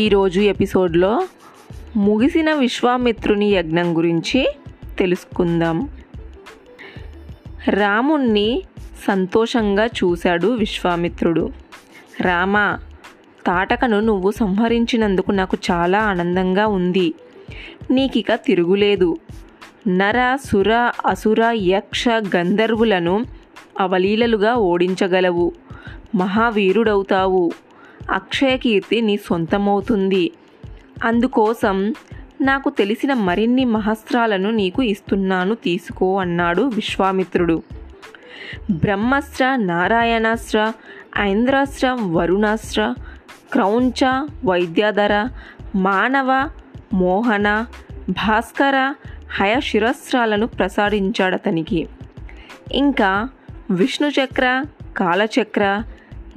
ఈరోజు ఎపిసోడ్లో ముగిసిన విశ్వామిత్రుని యజ్ఞం గురించి తెలుసుకుందాం. రాముణ్ణి సంతోషంగా చూశాడు విశ్వామిత్రుడు. రామ, తాటకను నువ్వు సంహరించినందుకు నాకు చాలా ఆనందంగా ఉంది. నీకిక తిరుగులేదు. నర, సుర, అసుర, యక్ష, గంధర్వులను అవలీలలుగా ఓడించగలవు. మహావీరుడవుతావు. అక్షయ కీర్తి నీ సొంతమవుతుంది. అందుకోసం నాకు తెలిసిన మరిన్ని మహస్త్రాలను నీకు ఇస్తున్నాను, తీసుకో అన్నాడు విశ్వామిత్రుడు. బ్రహ్మాస్త్ర, నారాయణాస్త్ర, ఐంద్రాస్త్ర, వరుణాస్త్ర, క్రౌంచ, వైద్యాధర, మానవ, మోహన, భాస్కర, హయ శిరాస్త్రాలను ప్రసాదించాడు అతనికి. ఇంకా విష్ణుచక్ర, కాలచక్ర,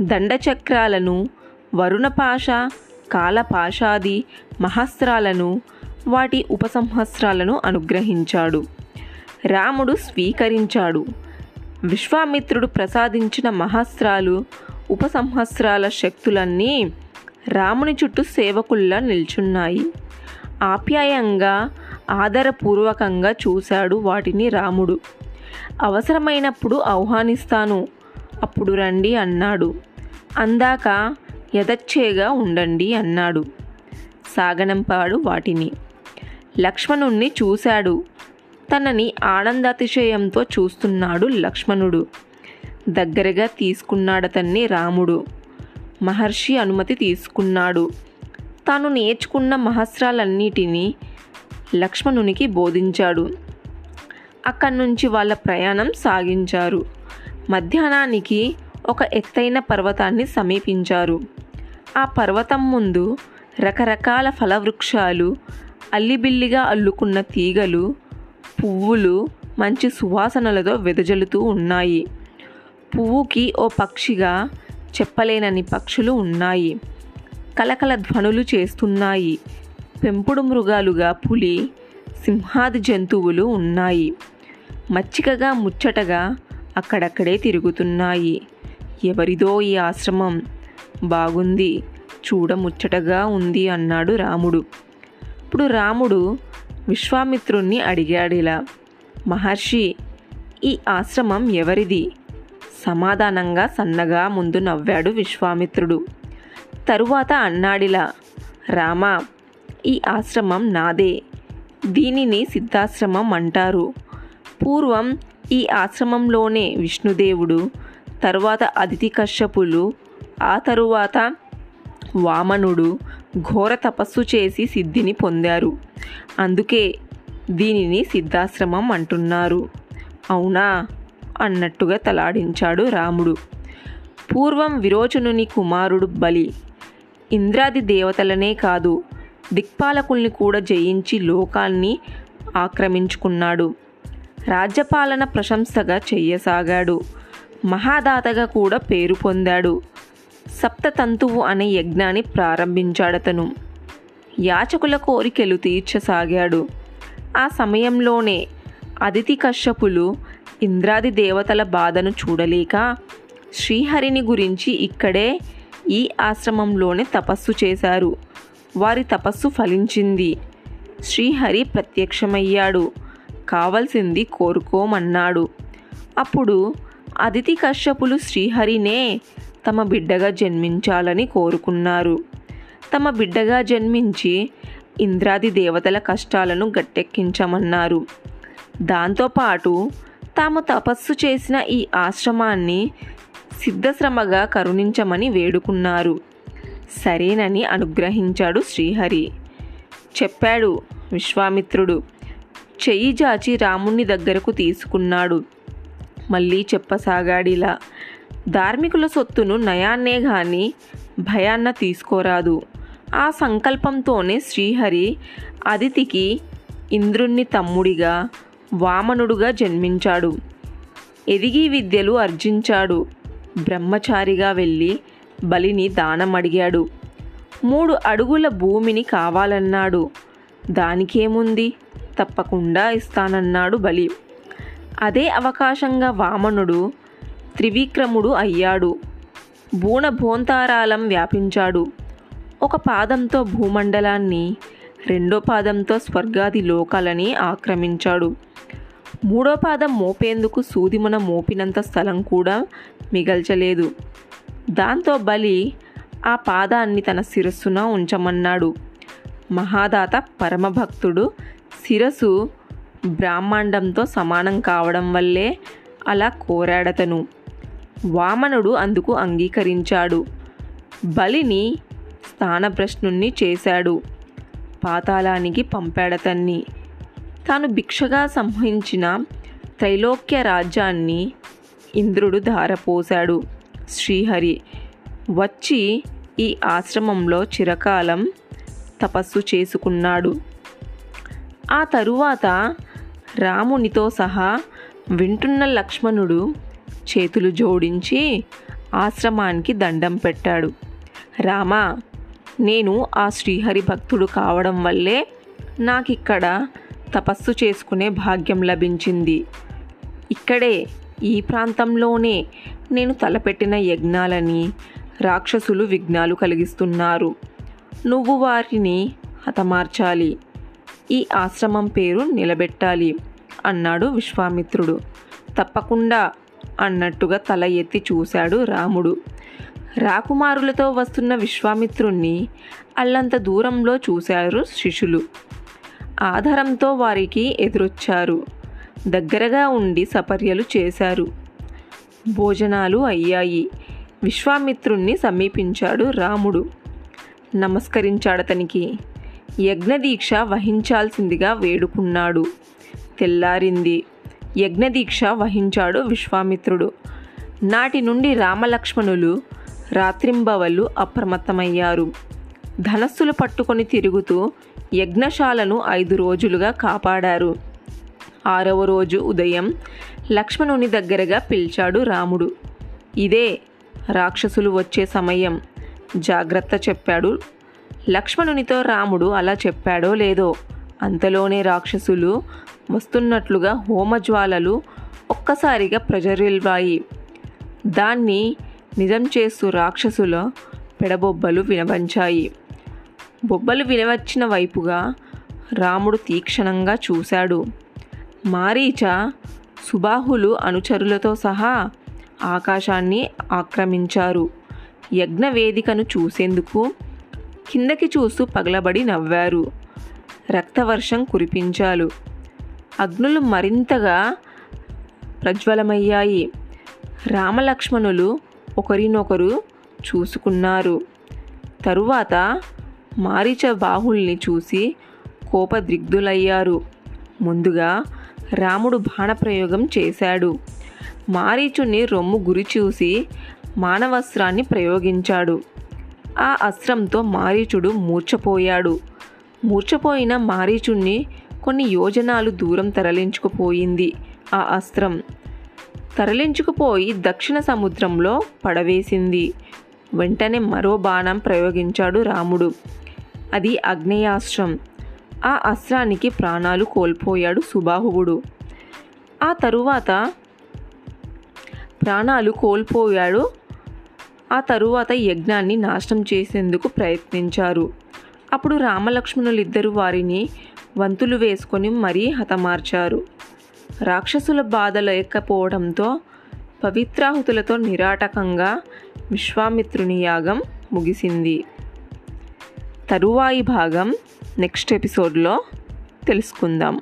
దండచక్రాలను, వరుణపాశ, కాలపాషాది మహస్త్రాలను, వాటి ఉపసంహస్త్రాలను అనుగ్రహించాడు. రాముడు స్వీకరించాడు. విశ్వామిత్రుడు ప్రసాదించిన మహస్త్రాలు, ఉపసంహస్త్రాల శక్తులన్నీ రాముని చుట్టూ సేవకుల్లా నిల్చున్నాయి. ఆప్యాయంగా, ఆదరపూర్వకంగా చూశాడు వాటిని రాముడు. అవసరమైనప్పుడు ఆహ్వానిస్తాను, అప్పుడు రండి అన్నాడు. అందాక యథచ్ఛగా ఉండండి అన్నాడు. సాగనంపాడు వాటిని. లక్ష్మణుణ్ణి చూశాడు. తనని ఆనందాతిశయంతో చూస్తున్నాడు లక్ష్మణుడు. దగ్గరగా తీసుకున్నాడతన్ని రాముడు. మహర్షి అనుమతి తీసుకున్నాడు. తాను నేర్చుకున్న మహస్త్రాలన్నిటినీ లక్ష్మణునికి బోధించాడు. అక్కడి నుంచి వాళ్ళ ప్రయాణం సాగించారు. మధ్యాహ్నానికి ఒక ఎత్తైన పర్వతాన్ని సమీపించారు. ఆ పర్వతం ముందు రకరకాల ఫలవృక్షాలు, అల్లిబిల్లిగా అల్లుకున్న తీగలు, పువ్వులు మంచి సువాసనలతో వెదజల్లుతూ ఉన్నాయి. పువ్వుకి ఓ పక్షిగా చెప్పలేనని పక్షులు ఉన్నాయి. కలకల ధ్వనులు చేస్తున్నాయి. పెంపుడు మృగాలుగా పులి, సింహాది జంతువులు ఉన్నాయి. మచ్చికగా, ముచ్చటగా అక్కడక్కడే తిరుగుతున్నాయి. ఎవరిదో ఈ ఆశ్రమం, బాగుంది, చూడముచ్చటగా ఉంది అన్నాడు రాముడు. ఇప్పుడు రాముడు విశ్వామిత్రుణ్ణి అడిగాడిలా, మహర్షి, ఈ ఆశ్రమం ఎవరిది? సమాధానంగా సన్నగా ముందు నవ్వాడు విశ్వామిత్రుడు. తరువాత అన్నాడిలా, రామా, ఈ ఆశ్రమం నాదే. దీనిని సిద్ధాశ్రమం అంటారు. పూర్వం ఈ ఆశ్రమంలోనే విష్ణుదేవుడు, తర్వాత అదితి కశ్యపులు, ఆ తరువాత వామనుడు ఘోర తపస్సు చేసి సిద్ధిని పొందారు. అందుకే దీనిని సిద్ధాశ్రమం అంటున్నారు. అవునా అన్నట్టుగా తలాడించాడు రాముడు. పూర్వం విరోచనుని కుమారుడు బలి ఇంద్రాది దేవతలనే కాదు, దిక్పాలకుల్ని కూడా జయించి లోకాన్ని ఆక్రమించుకున్నాడు. రాజ్యపాలన ప్రశంసగా చెయ్యసాగాడు. మహాదాతగా కూడా పేరు పొందాడు. సప్తంతువు అనే యజ్ఞాన్ని ప్రారంభించాడతను. యాచకుల కోరికలు తీర్చసాగాడు. ఆ సమయంలోనే అదితి కశ్యపులు ఇంద్రాది దేవతల బాధను చూడలేక శ్రీహరిని గురించి ఇక్కడే ఈ ఆశ్రమంలోనే తపస్సు చేశారు. వారి తపస్సు ఫలించింది. శ్రీహరి ప్రత్యక్షమయ్యాడు. కావలసింది కోరుకోమన్నాడు. అప్పుడు అదితి కశ్యపులు శ్రీహరినే తమ బిడ్డగా జన్మించాలని కోరుకున్నారు. తమ బిడ్డగా జన్మించి ఇంద్రాది దేవతల కష్టాలను గట్టెక్కించమన్నారు. దాంతోపాటు తాము తపస్సు చేసిన ఈ ఆశ్రమాన్ని సిద్ధశ్రమగా కరుణించమని వేడుకున్నారు. సరేనని అనుగ్రహించాడు శ్రీహరి. చెప్పాడు విశ్వామిత్రుడు. చెయ్యి జాచి రాముణ్ణి దగ్గరకు తీసుకున్నాడు. మళ్ళీ చెప్పసాగాడిలా, ధార్మికుల సొత్తును నయాన్నే గాని భయాన్న తీసుకోరాదు. ఆ సంకల్పంతోనే శ్రీహరి అదితికి ఇంద్రుణ్ణి తమ్ముడిగా, వామనుడుగా జన్మించాడు. ఎదిగి విద్యలు అర్జించాడు. బ్రహ్మచారిగా వెళ్ళి బలిని దానమడిగాడు. 3 అడుగుల భూమిని కావాలన్నాడు. దానికేముంది, తప్పకుండా ఇస్తానన్నాడు బలి. అదే అవకాశంగా వామనుడు త్రివిక్రముడు అయ్యాడు. భూణభోంతారాలం వ్యాపించాడు. ఒక పాదంతో భూమండలాన్ని, రెండో పాదంతో స్వర్గాది లోకాలని ఆక్రమించాడు. మూడో పాదం మోపేందుకు సూదిమన మోపినంత స్థలం కూడా మిగల్చలేదు. దాంతో బలి ఆ పాదాన్ని తన శిరస్సున ఉంచమన్నాడు. మహాదాత పరమభక్తుడు శిరస్సు బ్రహ్మాండంతో సమానం కావడం వల్లే అలా కోరాడతను. వామనుడు అందుకు అంగీకరించాడు. బలిని స్థానభ్రష్టుణ్ణి చేశాడు. పాతాళానికి పంపాడతన్ని. తాను భిక్షగా సంహరించిన త్రైలోక్యరాజ్యాన్ని ఇంద్రుడు ధారపోశాడు. శ్రీహరి వచ్చి ఈ ఆశ్రమంలో చిరకాలం తపస్సు చేసుకున్నాడు. ఆ తరువాత రామునితో సహా వింటున్న లక్ష్మణుడు చేతులు జోడించి ఆశ్రమానికి దండం పెట్టాడు. రామా, నేను ఆ శ్రీహరి భక్తుడు కావడం వల్లే నాకిక్కడ తపస్సు చేసుకునే భాగ్యం లభించింది. ఇక్కడే, ఈ ప్రాంతంలోనే నేను తలపెట్టిన యజ్ఞాలని రాక్షసులు విఘ్నాలు కలిగిస్తున్నారు. నువ్వు వారిని హతమార్చాలి. ఈ ఆశ్రమం పేరు నిలబెట్టాలి అన్నాడు విశ్వామిత్రుడు. తప్పకుండా అన్నట్టుగా తల ఎత్తి చూశాడు రాముడు. రాకుమారులతో వస్తున్న విశ్వామిత్రుణ్ణి అల్లంత దూరంలో చూశారు శిష్యులు. ఆధారంతో వారికి ఎదురొచ్చారు. దగ్గరగా ఉండి సపర్యలు చేశారు. భోజనాలు అయ్యాయి. విశ్వామిత్రుణ్ణి సమీపించాడు రాముడు. నమస్కరించాడతనికి. యజ్ఞదీక్ష వహించాల్సిందిగా వేడుకున్నాడు. తెల్లారింది. యజ్ఞదీక్ష వహించాడు విశ్వామిత్రుడు. నాటి నుండి రామలక్ష్మణులు రాత్రింబవళ్ళు అప్రమత్తమయ్యారు. ధనస్సులు పట్టుకొని తిరుగుతూ యజ్ఞశాలను 5 రోజులుగా కాపాడారు. 6వ రోజు ఉదయం లక్ష్మణుని దగ్గరగా పిలిచాడు రాముడు. ఇదే రాక్షసులు వచ్చే సమయం, జాగ్రత్త చెప్పాడు. లక్ష్మణునితో రాముడు అలా చెప్పాడో లేదో, అంతలోనే రాక్షసులు వస్తున్నట్లుగా హోమజ్వాలలు ఒక్కసారిగా ప్రజ్వరిల్లాయి. దాన్ని నిజం చేస్తూ రాక్షసుల పెడబొబ్బలు వినవంచాయి. బొబ్బలు వినవచ్చిన వైపుగా రాముడు తీక్షణంగా చూశాడు. మారీచ, సుబాహులు అనుచరులతో సహా ఆకాశాన్ని ఆక్రమించారు. యజ్ఞవేదికను చూసేందుకు కిందకి చూస్తూ పగలబడి నవ్వారు. రక్తవర్షం కురిపించారు. అగ్నులు మరింతగా ప్రజ్వలమయ్యాయి. రామలక్ష్మణులు ఒకరినొకరు చూసుకున్నారు. తరువాత మారీచ బాహుల్ని చూసి కోపద్రిగ్ధులయ్యారు. ముందుగా రాముడు బాణప్రయోగం చేశాడు. మారీచుని రొమ్ము గురి చూసి మానవాస్త్రాన్ని ప్రయోగించాడు. ఆ అస్త్రంతో మారీచుడు మూర్ఛపోయాడు. మూర్ఛపోయిన మారీచుణ్ణి కొన్ని యోజనాలు దూరం తరలించుకుపోయింది ఆ అస్త్రం. తరలించుకుపోయి దక్షిణ సముద్రంలో పడవేసింది. వెంటనే మరో బాణం ప్రయోగించాడు రాముడు. అది అగ్నేయాస్త్రం. ఆ అస్త్రానికి ప్రాణాలు కోల్పోయాడు సుబాహువుడు. ఆ తరువాత ప్రాణాలు కోల్పోయాడు. ఆ తరువాత యజ్ఞాన్ని నాశనం చేసేందుకు ప్రయత్నించారు. అప్పుడు రామలక్ష్మణులిద్దరూ వారిని వంతులు వేసుకొని మరీ హతమార్చారు. రాక్షసుల బాధ లేకపోవడంతో పవిత్రాహుతులతో నిరాటకంగా విశ్వామిత్రుని యాగం ముగిసింది. తరువాయి భాగం నెక్స్ట్ ఎపిసోడ్లో తెలుసుకుందాం.